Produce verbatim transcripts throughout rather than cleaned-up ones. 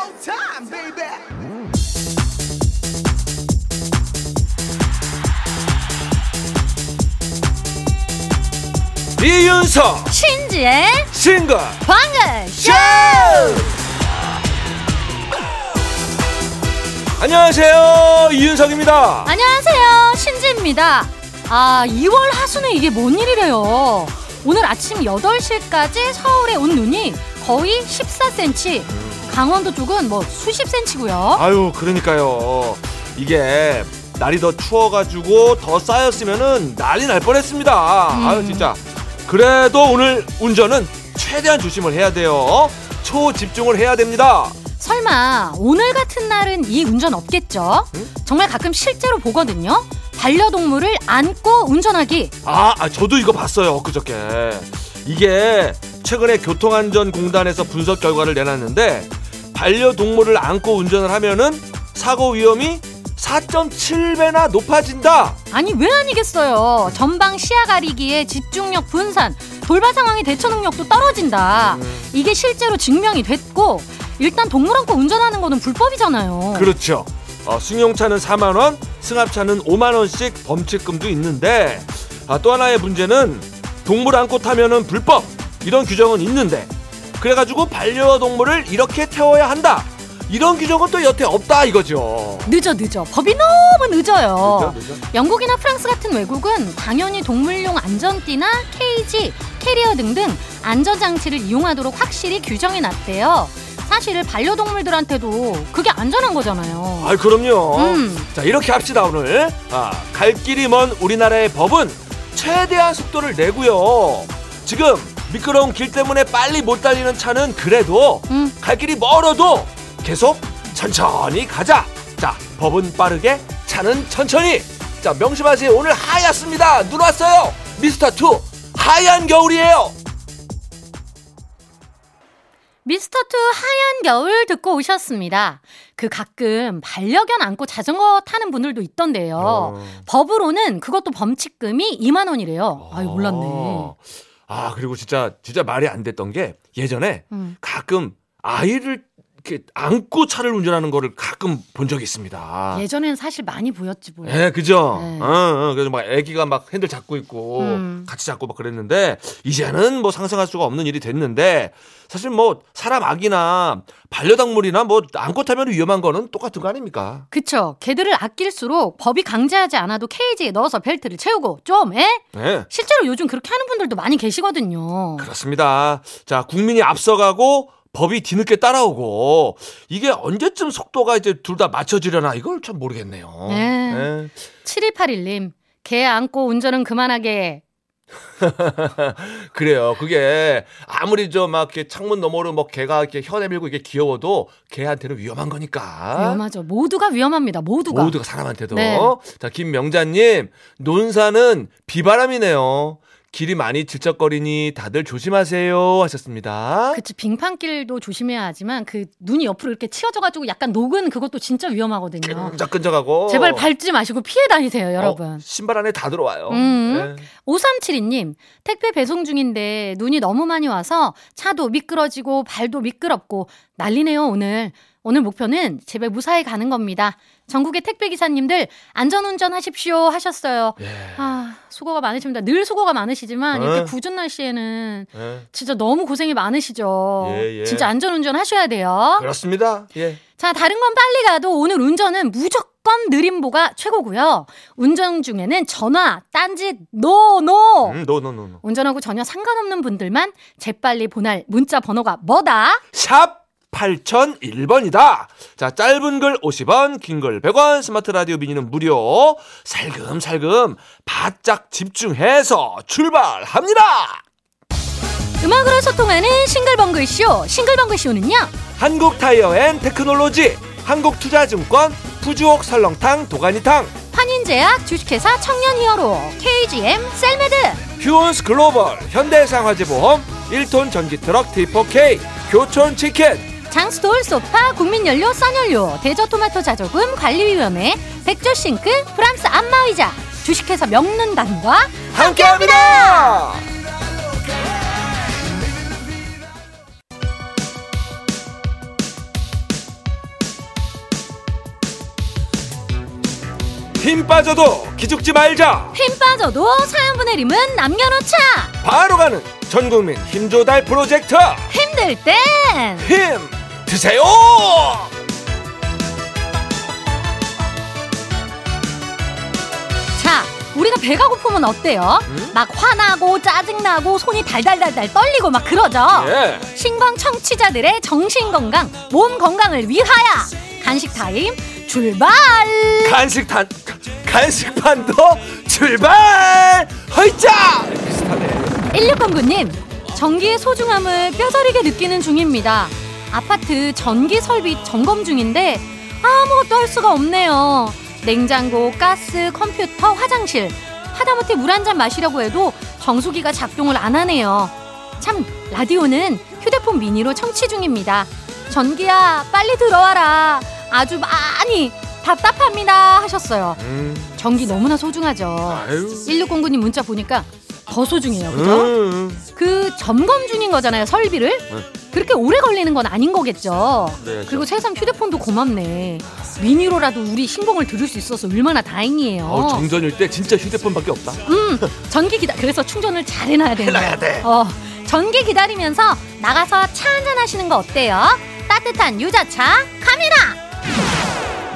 showtime, baby. 이윤석 신지의 싱글벙글쇼. 안녕하세요, 이윤석입니다. 안녕하세요, 신지입니다. 아, 이월 하순에 이게 뭔 일이래요. 오늘 아침 여덟 시까지 서울에 온 눈이 거의 십사 센티미터, 강원도 쪽은 뭐 수십 센치고요. 아유, 그러니까요. 이게 날이 더 추워가지고 더 쌓였으면은 난리 날 뻔했습니다. 음. 아유, 진짜. 그래도 오늘 운전은 최대한 조심을 해야 돼요. 초집중을 해야 됩니다. 설마 오늘 같은 날은 이 운전 없겠죠? 응? 정말 가끔 실제로 보거든요. 반려동물을 안고 운전하기. 아, 아 저도 이거 봤어요, 엊그저께. 이게 최근에 교통안전공단에서 분석 결과를 내놨는데, 반려동물을 안고 운전을 하면은 사고 위험이 사 점 칠 배나 높아진다. 아니, 왜 아니겠어요. 전방 시야 가리기에 집중력 분산, 돌발 상황의 대처 능력도 떨어진다. 음. 이게 실제로 증명이 됐고, 일단 동물 안고 운전하는 거는 불법이잖아요. 그렇죠. 어, 승용차는 사만 원, 승합차는 오만 원씩 범칙금도 있는데, 아, 또 하나의 문제는 동물 안고 타면은 불법, 이런 규정은 있는데, 그래가지고 반려동물을 이렇게 태워야 한다, 이런 규정은 또 여태 없다 이거죠. 늦어 늦어. 법이 너무 늦어요. 늦어, 늦어. 영국이나 프랑스 같은 외국은 당연히 동물용 안전띠나 케이지, 캐리어 등등 안전장치를 이용하도록 확실히 규정해놨대요. 사실 반려동물들한테도 그게 안전한 거잖아요. 아, 그럼요. 음. 자, 이렇게 합시다 오늘. 아, 갈 길이 먼 우리나라의 법은 최대한 속도를 내고요. 지금 미끄러운 길 때문에 빨리 못 달리는 차는 그래도 음. 갈 길이 멀어도 계속 천천히 가자. 자, 법은 빠르게, 차는 천천히. 자, 명심하세요. 오늘 하얗습니다. 눈 왔어요. 미스터투 하얀 겨울이에요. 미스터투 하얀 겨울 듣고 오셨습니다. 그 가끔 반려견 안고 자전거 타는 분들도 있던데요. 어. 법으로는 그것도 범칙금이 이만 원이래요. 어. 아유, 몰랐네. 아, 그리고 진짜 진짜 말이 안 됐던 게, 예전에 음. 가끔 아이를 이렇게 안고 차를 운전하는 거를 가끔 본 적이 있습니다. 예전에는 사실 많이 보였지 뭐예요. 네, 그죠. 네. 어, 어, 그래서 막 아기가 막 핸들 잡고 있고 음. 같이 잡고 막 그랬는데, 이제는 뭐 상상할 수가 없는 일이 됐는데, 사실 뭐 사람 아기나 반려동물이나 뭐 안고 타면 위험한 거는 똑같은 거 아닙니까? 그렇죠. 개들을 아낄수록 법이 강제하지 않아도 케이지에 넣어서 벨트를 채우고 좀 에? 네. 실제로 요즘 그렇게 하는 분들도 많이 계시거든요. 그렇습니다. 자, 국민이 앞서가고 법이 뒤늦게 따라오고, 이게 언제쯤 속도가 이제 둘 다 맞춰지려나, 이걸 참 모르겠네요. 네. 네. 칠이팔일 님, 개 안고 운전은 그만하게. 그래요. 그게 아무리 좀 막 창문 너머로 뭐 개가 이렇게 혀내밀고 이게 귀여워도 개한테는 위험한 거니까. 위험하죠. 모두가 위험합니다. 모두가. 모두가 사람한테도. 네. 자, 김명자님, 논산은 비바람이네요. 길이 많이 질척거리니 다들 조심하세요 하셨습니다. 그치, 빙판길도 조심해야 하지만 그 눈이 옆으로 이렇게 치어져가지고 약간 녹은 그것도 진짜 위험하거든요. 끈적끈적하고. 제발 밟지 마시고 피해 다니세요, 여러분. 어, 신발 안에 다 들어와요. 음. 네. 오삼칠이 님, 택배 배송 중인데 눈이 너무 많이 와서 차도 미끄러지고 발도 미끄럽고 난리네요 오늘. 오늘 목표는 제발 무사히 가는 겁니다. 전국의 택배기사님들 안전운전 하십시오 하셨어요. 예. 아, 수고가 많으십니다. 늘 수고가 많으시지만 어? 이렇게 궂은 날씨에는 어? 진짜 너무 고생이 많으시죠. 예, 예. 진짜 안전운전 하셔야 돼요. 그렇습니다. 예. 자, 다른 건 빨리 가도 오늘 운전은 무조건 느림보가 최고고요. 운전 중에는 전화, 딴짓, 노노. 음, 노노노. 운전하고 전혀 상관없는 분들만 재빨리 보낼 문자 번호가 뭐다? 샵 팔공공일 번이다. 자, 짧은 글 오십 원, 긴 글 백 원, 스마트 라디오 미니는 무료. 살금살금 바짝 집중해서 출발합니다. 음악으로 소통하는 싱글벙글쇼. 싱글벙글쇼는요, 한국타이어 앤 테크놀로지, 한국투자증권, 푸주옥 설렁탕 도가니탕, 환인제약, 주식회사 청년히어로, 케이지엠, 셀메드, 휴온스 글로벌, 현대상화재보험, 일 톤 전기트럭 티 포 케이, 교촌치킨, 장스툴 소파, 국민연료, 싼연료, 대저토마토 자조금, 관리위원회, 백조싱크, 프랑스 안마의자, 주식회사 명륜당과 함께합니다. 힘 빠져도 기죽지 말자. 힘 빠져도 사연분의 힘은 남겨놓자. 바로 가는 전국민 힘조달 프로젝트. 힘들 땐 힘 드세요. 자, 우리가 배가 고프면 어때요? 음? 막 화나고 짜증나고 손이 달달달달 떨리고 막 그러죠. 예. 신광 청취자들의 정신건강, 몸 건강을 위하여 간식타임 출발! 간식탄, 간식판도 출발! 허이짜! 일육공구 님, 전기의 소중함을 뼈저리게 느끼는 중입니다. 아파트 전기 설비 점검 중인데 아무것도 할 수가 없네요. 냉장고, 가스, 컴퓨터, 화장실, 하다못해 물 한 잔 마시려고 해도 정수기가 작동을 안 하네요. 참, 라디오는 휴대폰 미니로 청취 중입니다. 전기야, 빨리 들어와라. 아주 많이 답답합니다 하셨어요. 음. 전기 너무나 소중하죠. 아유. 일육공구 님 문자 보니까 더 소중해요. 그죠? 음. 그 점검 중인 거잖아요, 설비를. 음. 그렇게 오래 걸리는 건 아닌 거겠죠. 네, 그리고 저... 세상 휴대폰도 고맙네. 미니로라도 우리 신봉을 들을 수 있어서 얼마나 다행이에요. 어, 정전일 때 진짜 휴대폰밖에 없다. 음, 전기 기다. 그래서 충전을 잘 해놔야 돼. 해놔야 돼. 어, 전기 기다리면서 나가서 차 한잔 하시는 거 어때요? 따뜻한 유자차 카메라.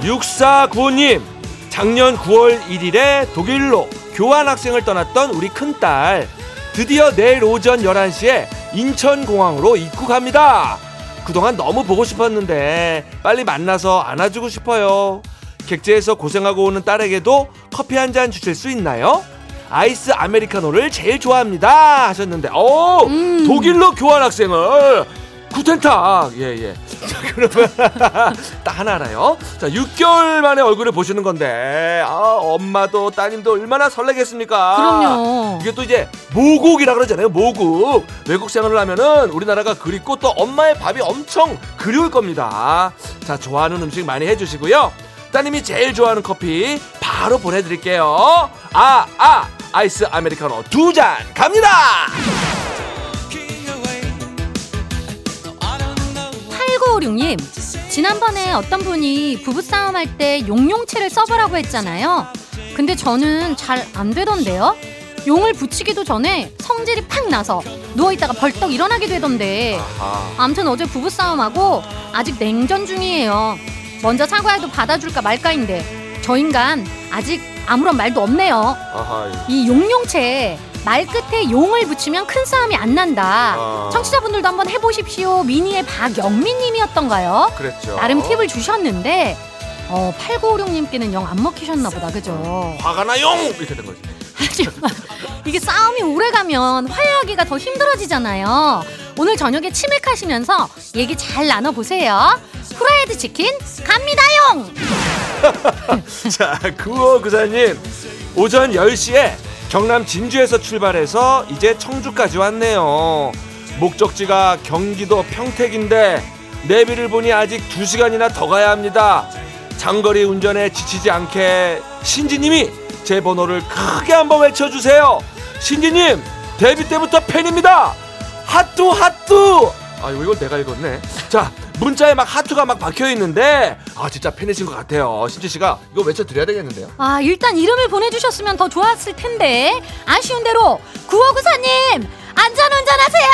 육사구오 님, 작년 구월 일일에 독일로 교환학생을 떠났던 우리 큰딸, 드디어 내일 오전 열한 시에 인천공항으로 입국합니다. 그동안 너무 보고 싶었는데 빨리 만나서 안아주고 싶어요. 객지에서 고생하고 오는 딸에게도 커피 한 잔 주실 수 있나요? 아이스 아메리카노를 제일 좋아합니다 하셨는데, 오, 음. 독일로 교환학생을 구텐탁. 예예. 자, 그러면 딱 하나 알아요. 자, 육 개월 만에 얼굴을 보시는 건데, 아, 엄마도 따님도 얼마나 설레겠습니까. 그럼요. 이게 또 이제 모국이라 그러잖아요. 모국. 외국 생활을 하면은 우리나라가 그립고 또 엄마의 밥이 엄청 그리울 겁니다. 자, 좋아하는 음식 많이 해주시고요. 따님이 제일 좋아하는 커피 바로 보내드릴게요. 아아 아, 아이스 아메리카노 두 잔 갑니다. 님, 지난번에 어떤 분이 부부싸움할 때 용용체를 써보라고 했잖아요. 근데 저는 잘 안되던데요. 용을 붙이기도 전에 성질이 팍 나서 누워있다가 벌떡 일어나게 되던데. 아무튼 어제 부부싸움하고 아직 냉전 중이에요. 먼저 사과해도 받아줄까 말까인데 저 인간 아직 아무런 말도 없네요. 이 용용체 말 끝에 용을 붙이면 큰 싸움이 안 난다. 어... 청취자분들도 한번 해보십시오. 미니의 박영민님이었던가요? 그랬죠. 나름 팁을 주셨는데 어, 팔구오육 님께는 영 안 먹히셨나 보다. 그죠? 화가 나 용! 이렇게 된 거지. 하지만 이게 싸움이 오래가면 화해하기가 더 힘들어지잖아요. 오늘 저녁에 치맥하시면서 얘기 잘 나눠보세요. 후라이드 치킨 갑니다 용! 자, 구오구사 님, 오전 열 시에 경남 진주에서 출발해서 이제 청주까지 왔네요. 목적지가 경기도 평택인데 내비를 보니 아직 두 시간이나 더 가야 합니다. 장거리 운전에 지치지 않게 신지님이 제 번호를 크게 한번 외쳐주세요. 신지님, 데뷔 때부터 팬입니다. 하뚜 하뚜. 아, 이걸 내가 읽었네. 자, 문자에 막 하트가 막 박혀있는데 아, 진짜 팬이신 것 같아요. 신지씨가 이거 외쳐드려야 되겠는데요. 아, 일단 이름을 보내주셨으면 더 좋았을 텐데 아쉬운 대로 구오구사 님 안전운전하세요.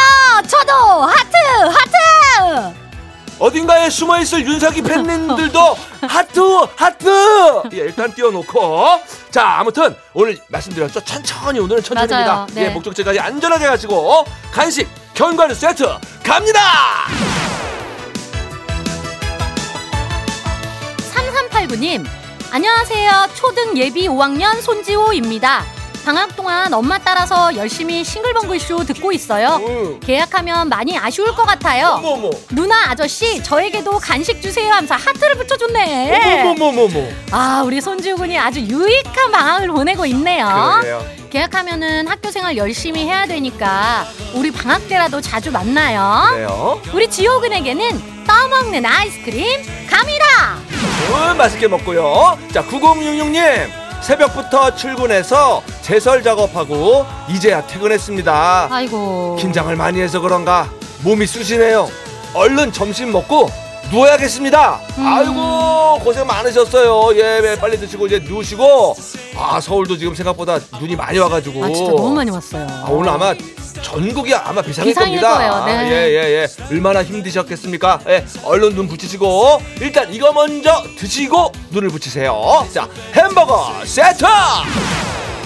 저도 하트 하트. 어딘가에 숨어있을 윤석이 팬님들도 하트 하트. 예, 일단 띄워놓고. 자, 아무튼 오늘 말씀드렸죠. 천천히, 오늘은 천천히입니다. 네. 예, 목적지까지 안전하게 가시고 간식 견과류 세트 갑니다. 삼삼팔구 님, 안녕하세요. 초등 예비 오학년 손지호입니다. 방학 동안 엄마 따라서 열심히 싱글벙글쇼 듣고 있어요. 계약하면 많이 아쉬울 것 같아요. 어머머. 누나, 아저씨, 저에게도 간식 주세요 하면서 하트를 붙여줬네. 어머머머머. 아, 우리 손지호 군이 아주 유익한 방학을 보내고 있네요. 그러네요. 계약하면은 학교생활 열심히 해야 되니까 우리 방학 때라도 자주 만나요. 그래요? 우리 지호 군에게는 떠먹는 아이스크림 갑니다. 음, 맛있게 먹고요. 자, 구공육육 님, 새벽부터 출근해서 제설 작업하고 이제야 퇴근했습니다. 아이고. 긴장을 많이 해서 그런가 몸이 쑤시네요. 얼른 점심 먹고 누워야겠습니다. 음. 아이고 고생 많으셨어요. 예, 빨리 드시고 이제 누우시고. 아 서울도 지금 생각보다 눈이 많이 와가지고. 아 진짜 너무 많이 왔어요. 아, 오늘 아마 전국이 아마 비상일 겁니다. 예예예. 네. 예, 예. 얼마나 힘드셨겠습니까? 예, 얼른 눈 붙이시고 일단 이거 먼저 드시고 눈을 붙이세요. 자 햄버거 세트.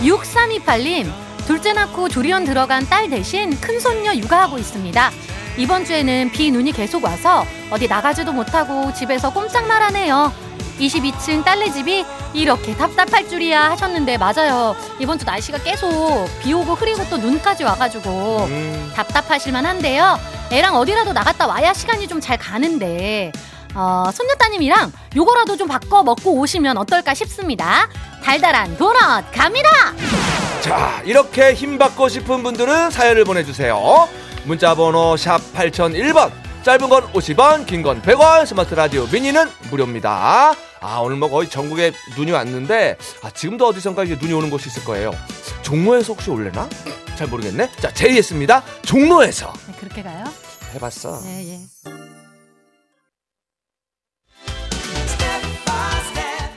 육삼이팔 님 둘째 낳고 조리원 들어간 딸 대신 큰손녀 육아하고 있습니다. 이번 주에는 비 눈이 계속 와서 어디 나가지도 못하고 집에서 꼼짝마라네요. 이십이 층 딸네 집이 이렇게 답답할 줄이야 하셨는데 맞아요. 이번 주 날씨가 계속 비 오고 흐리고 또 눈까지 와가지고 음. 답답하실만 한데요. 애랑 어디라도 나갔다 와야 시간이 좀 잘 가는데 어, 손녀따님이랑 요거라도 좀 바꿔 먹고 오시면 어떨까 싶습니다. 달달한 도넛 갑니다. 자 이렇게 힘 받고 싶은 분들은 사연을 보내주세요. 문자번호 샵 팔공공일 번 짧은 건 오십 원 긴 건 백 원 스마트 라디오 미니는 무료입니다. 아 오늘 뭐 거의 전국에 눈이 왔는데 아, 지금도 어디선가 이제 눈이 오는 곳이 있을 거예요. 종로에서 혹시 올래나? 잘 모르겠네. 자 제의했습니다. 종로에서. 네, 그렇게 가요? 해봤어. 네, 예.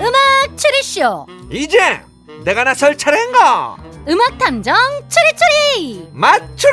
음악 추리쇼. 이제 내가 나설 차례인가. 음악 탐정 추리추리 맞추리.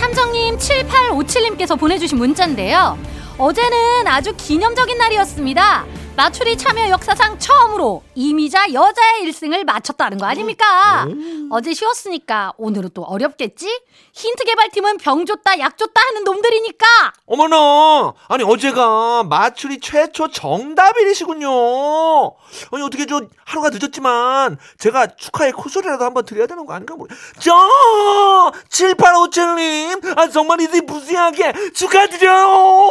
탐정님 칠팔오칠 님께서 보내주신 문자인데요. 어제는 아주 기념적인 날이었습니다. 맞추리 참여 역사상 처음으로 이미자 여자의 일 승을 마쳤다는 거 아닙니까? 어제 쉬웠으니까 오늘은 또 어렵겠지? 힌트 개발팀은 병 줬다 약 줬다 하는 놈들이니까. 어머나 아니 어제가 맞추리 최초 정답일이시군요. 아니 어떻게 저 하루가 늦었지만 제가 축하의 콧소리라도 한번 드려야 되는 거 아닌가 모르. 저 칠팔오칠 님 아 정말 이제 무지하게 축하드려요.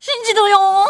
신지도요.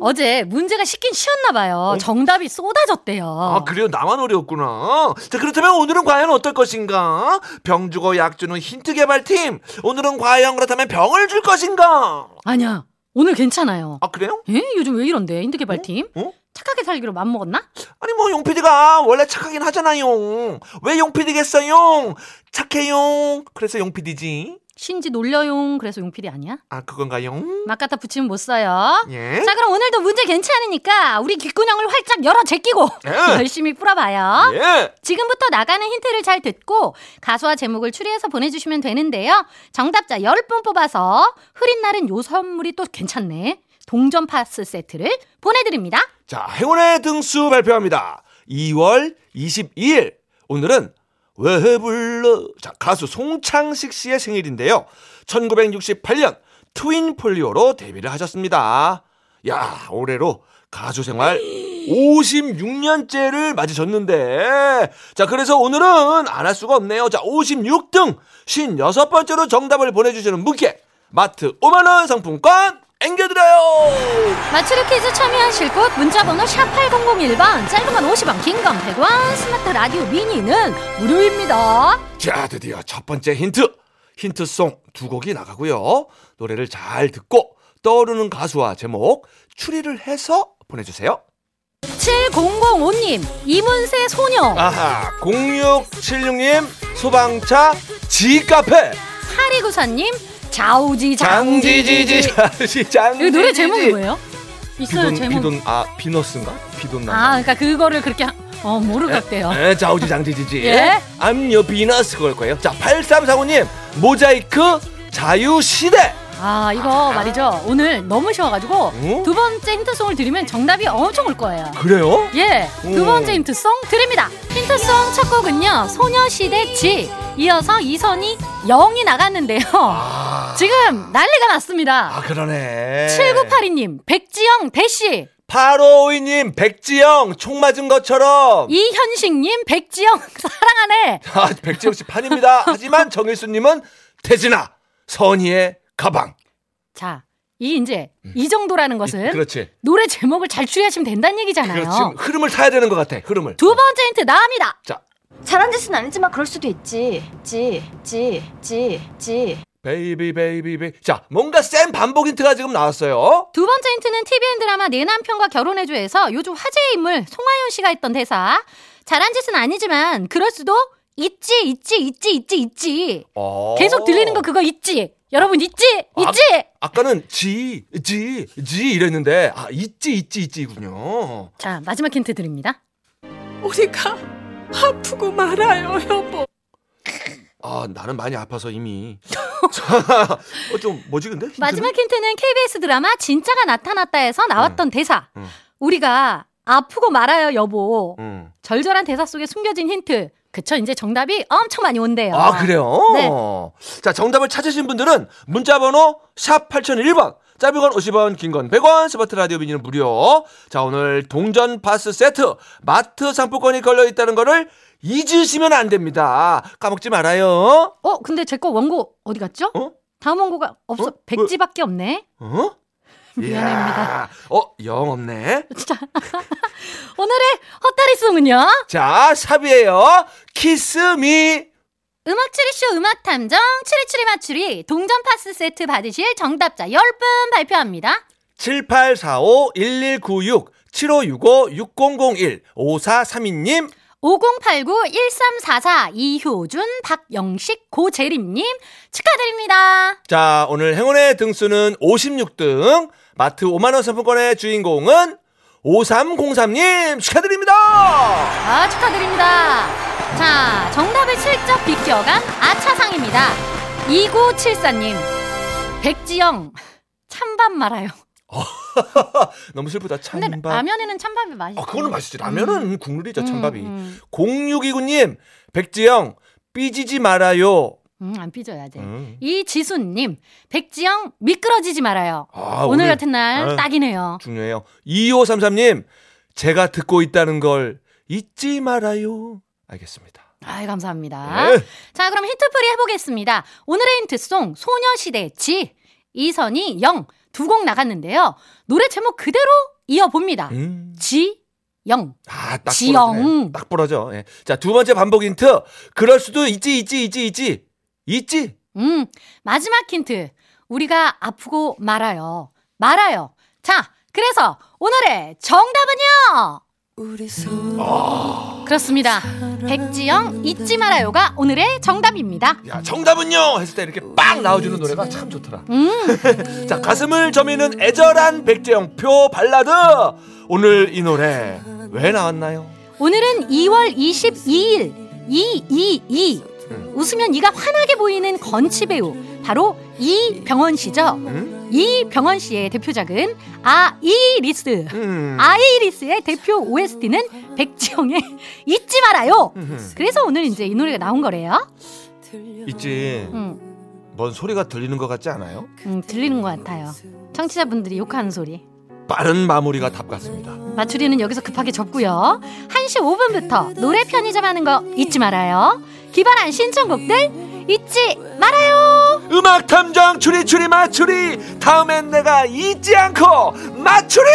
어제 문제가 쉽긴 쉬웠나봐요. 정답이 쏟아졌대요. 아 그래요? 나만 어려웠구나. 자 그렇다면 오늘은 과연 어떨 것인가? 병 주고 약 주는 힌트 개발팀. 오늘은 과연 그렇다면 병을 줄 것인가? 아니야. 오늘 괜찮아요. 아 그래요? 예? 요즘 왜 이런데 힌트 개발팀? 어? 어? 착하게 살기로 맘먹었나? 아니 뭐 용피디가 원래 착하긴 하잖아요. 왜 용피디겠어요? 착해요. 그래서 용피디지. 신지 놀려용. 그래서 용필이 아니야? 아 그건가요? 막 갖다 붙이면 못 써요. 예? 자 그럼 오늘도 문제 괜찮으니까 우리 귓구녕을 활짝 열어 제끼고 예? 열심히 풀어봐요. 예? 지금부터 나가는 힌트를 잘 듣고 가수와 제목을 추리해서 보내주시면 되는데요. 정답자 십 분 뽑아서 흐린 날은 요 선물이 또 괜찮네. 동전 파스 세트를 보내드립니다. 자 행운의 등수 발표합니다. 이월 이십이일 오늘은 왜 불러? 자, 가수 송창식 씨의 생일인데요. 천구백육십팔 년 트윈 폴리오로 데뷔를 하셨습니다. 야, 올해로 가수 생활 오십육 년째를 맞으셨는데. 자, 그래서 오늘은 안 할 수가 없네요. 자, 오십육 등 오십육 번째로 정답을 보내주시는 분께 마트 오만 원 상품권 앵겨드려요. 맞추리 퀴즈 참여하실 곳 문자번호 샵팔공공일 번 짧은 건 오십 원 긴 건 백 원 스마트 라디오 미니는 무료입니다. 자 드디어 첫 번째 힌트. 힌트송 두 곡이 나가고요. 노래를 잘 듣고 떠오르는 가수와 제목 추리를 해서 보내주세요. 칠공공오 님 이문세 소녀. 아하. 공육칠육 님 소방차 지카페. 사리구사님 자우지 장지지지 장지지지. 이 노래 제목이 뭐예요? 있어요 비돈, 제목. 비돈 아 비너스인가? 비돈 나. 아 그러니까 그거를 그렇게 하, 어 모르겠대요. 에, 에, 자우지 장지지지. 예? 암녀 비너스 그럴 거예요. 자 팔삼사오 님 모자이크 자유시대. 아 이거 말이죠. 오늘 너무 쉬워가지고 어? 두 번째 힌트송을 들으면 정답이 엄청 올 거예요. 그래요? 예. 두 번째 힌트송 드립니다. 힌트송 첫 곡은요. 소녀시대 G. 이어서 이선이 영이 나갔는데요. 아... 지금 난리가 났습니다. 아 그러네. 칠구팔이 님 백지영 대시. 팔오오이 님 백지영 총 맞은 것처럼. 이현식님 백지영 사랑하네. 아, 백지영씨 팬입니다. 하지만 정일수님은 태진아 선희의 가방. 자, 이 이제 음. 이 정도라는 것은 그렇지. 노래 제목을 잘 추리하시면 된다는 얘기잖아요. 그렇지. 흐름을 타야 되는 것 같아. 흐름을. 두 번째 힌트 나옵니다. 자, 잘한 짓은 아니지만 그럴 수도 있지. 지, 지, 지, 지. 베이비 베이비 베이비. 자, 뭔가 센 반복 힌트가 지금 나왔어요. 두 번째 힌트는 티비엔 드라마 내 남편과 결혼해줘에서 요즘 화제의 인물 송하연 씨가 했던 대사. 잘한 짓은 아니지만 그럴 수도 있지 있지 있지 있지 있지. 어~ 계속 들리는 거 그거 있지. 여러분 있지 있지. 아, 아까는 지 지 지 이랬는데 아 있지 있지 있지군요. 자, 마지막 힌트 드립니다. 우리가 아프고 말아요 여보. 아, 나는 많이 아파서 이미. 자, 어, 좀 뭐지 근데? 힌트는? 마지막 힌트는 케이비에스 드라마 진짜가 나타났다에서 나왔던 응. 대사. 응. 우리가 아프고 말아요 여보. 응. 절절한 대사 속에 숨겨진 힌트. 그쵸, 이제 정답이 엄청 많이 온대요. 아, 그래요? 네. 자, 정답을 찾으신 분들은 문자번호 샵 팔공공일 번. 짧은 건 오십 원, 긴 건 백 원, 스마트 라디오 미니는 무료. 자, 오늘 동전 파스 세트, 마트 상품권이 걸려있다는 거를 잊으시면 안 됩니다. 까먹지 말아요. 어, 근데 제 거 원고 어디 갔죠? 어? 다음 원고가 없어. 어? 백지밖에 없네. 어? 미안합니다. 어, 영 없네. 진짜. 오늘의 헛다리송은요? 자, 삽이에요. 키스미. 음악 추리쇼 음악 탐정 추리추리 맞추리 동전 파스 세트 받으실 정답자 십 분 발표합니다. 칠팔사오 일일구육 칠오육오 육공공일 오사삼이 님 오공팔구 일삼사사 이효준 박영식 고재림님 축하드립니다. 자, 오늘 행운의 등수는 오십육 등. 마트 오만 원 상품권의 주인공은 오삼공삼 님 축하드립니다. 아, 축하드립니다. 자, 정답을 슬쩍 비껴간 아차상입니다. 이구칠사 님 백지영 찬밥 말아요. 너무 슬프다. 찬밥. 근데 라면에는 찬밥이 맛있어. 아, 그거는 맛있지. 라면은 음. 국물이죠. 찬밥이. 음, 음. 공육이구 님 백지영 삐지지 말아요. 음, 안 삐져야 돼. 음. 이지수님 백지영 미끄러지지 말아요. 아, 오늘, 오늘 같은 날 아, 딱이네요. 중요해요. 이오삼삼 님 제가 듣고 있다는 걸 잊지 말아요. 알겠습니다. 아, 감사합니다. 네. 자, 그럼 힌트풀이 해보겠습니다. 오늘의 힌트송 소녀시대 지 이선이 영 두 곡 나갔는데요. 노래 제목 그대로 이어봅니다. 음. 지 영. 아, 딱 지영. 딱 부러져. 예. 자, 두 번째 반복 힌트. 그럴 수도 있지 있지 있지 있지. 있지? 음, 마지막 힌트. 우리가 아프고 말아요. 말아요. 자, 그래서 오늘의 정답은요. 우리 아. 그렇습니다. 백지영 잊지 말아요가 오늘의 정답입니다. 야, 정답은요 했을 때 이렇게 빵 나와주는 노래가 참 좋더라. 음. 자, 가슴을 저미는 애절한 백지영표 발라드. 오늘 이 노래 왜 나왔나요? 오늘은 이월 이십이일 이이이 음. 웃으면 이가 환하게 보이는 건치 배우 바로 이병헌 씨죠. 음? 이병헌 씨의 대표작은 아이리스. 음. 아이리스의 대표 오에스티는 백지영의 잊지 말아요. 음. 그래서 오늘 이제 이 노래가 나온 거래요. 있지. 음. 뭔 소리가 들리는 것 같지 않아요? 음, 들리는 것 같아요. 청취자분들이 욕하는 소리. 빠른 마무리가 답 같습니다. 맞추리는 여기서 급하게 접고요. 한 시 오 분부터 노래 편의점 하는 거 잊지 말아요. 기발한 신청곡들 잊지 말아요. 음악탐정 추리추리 맞추리. 다음엔 내가 잊지 않고 맞추리.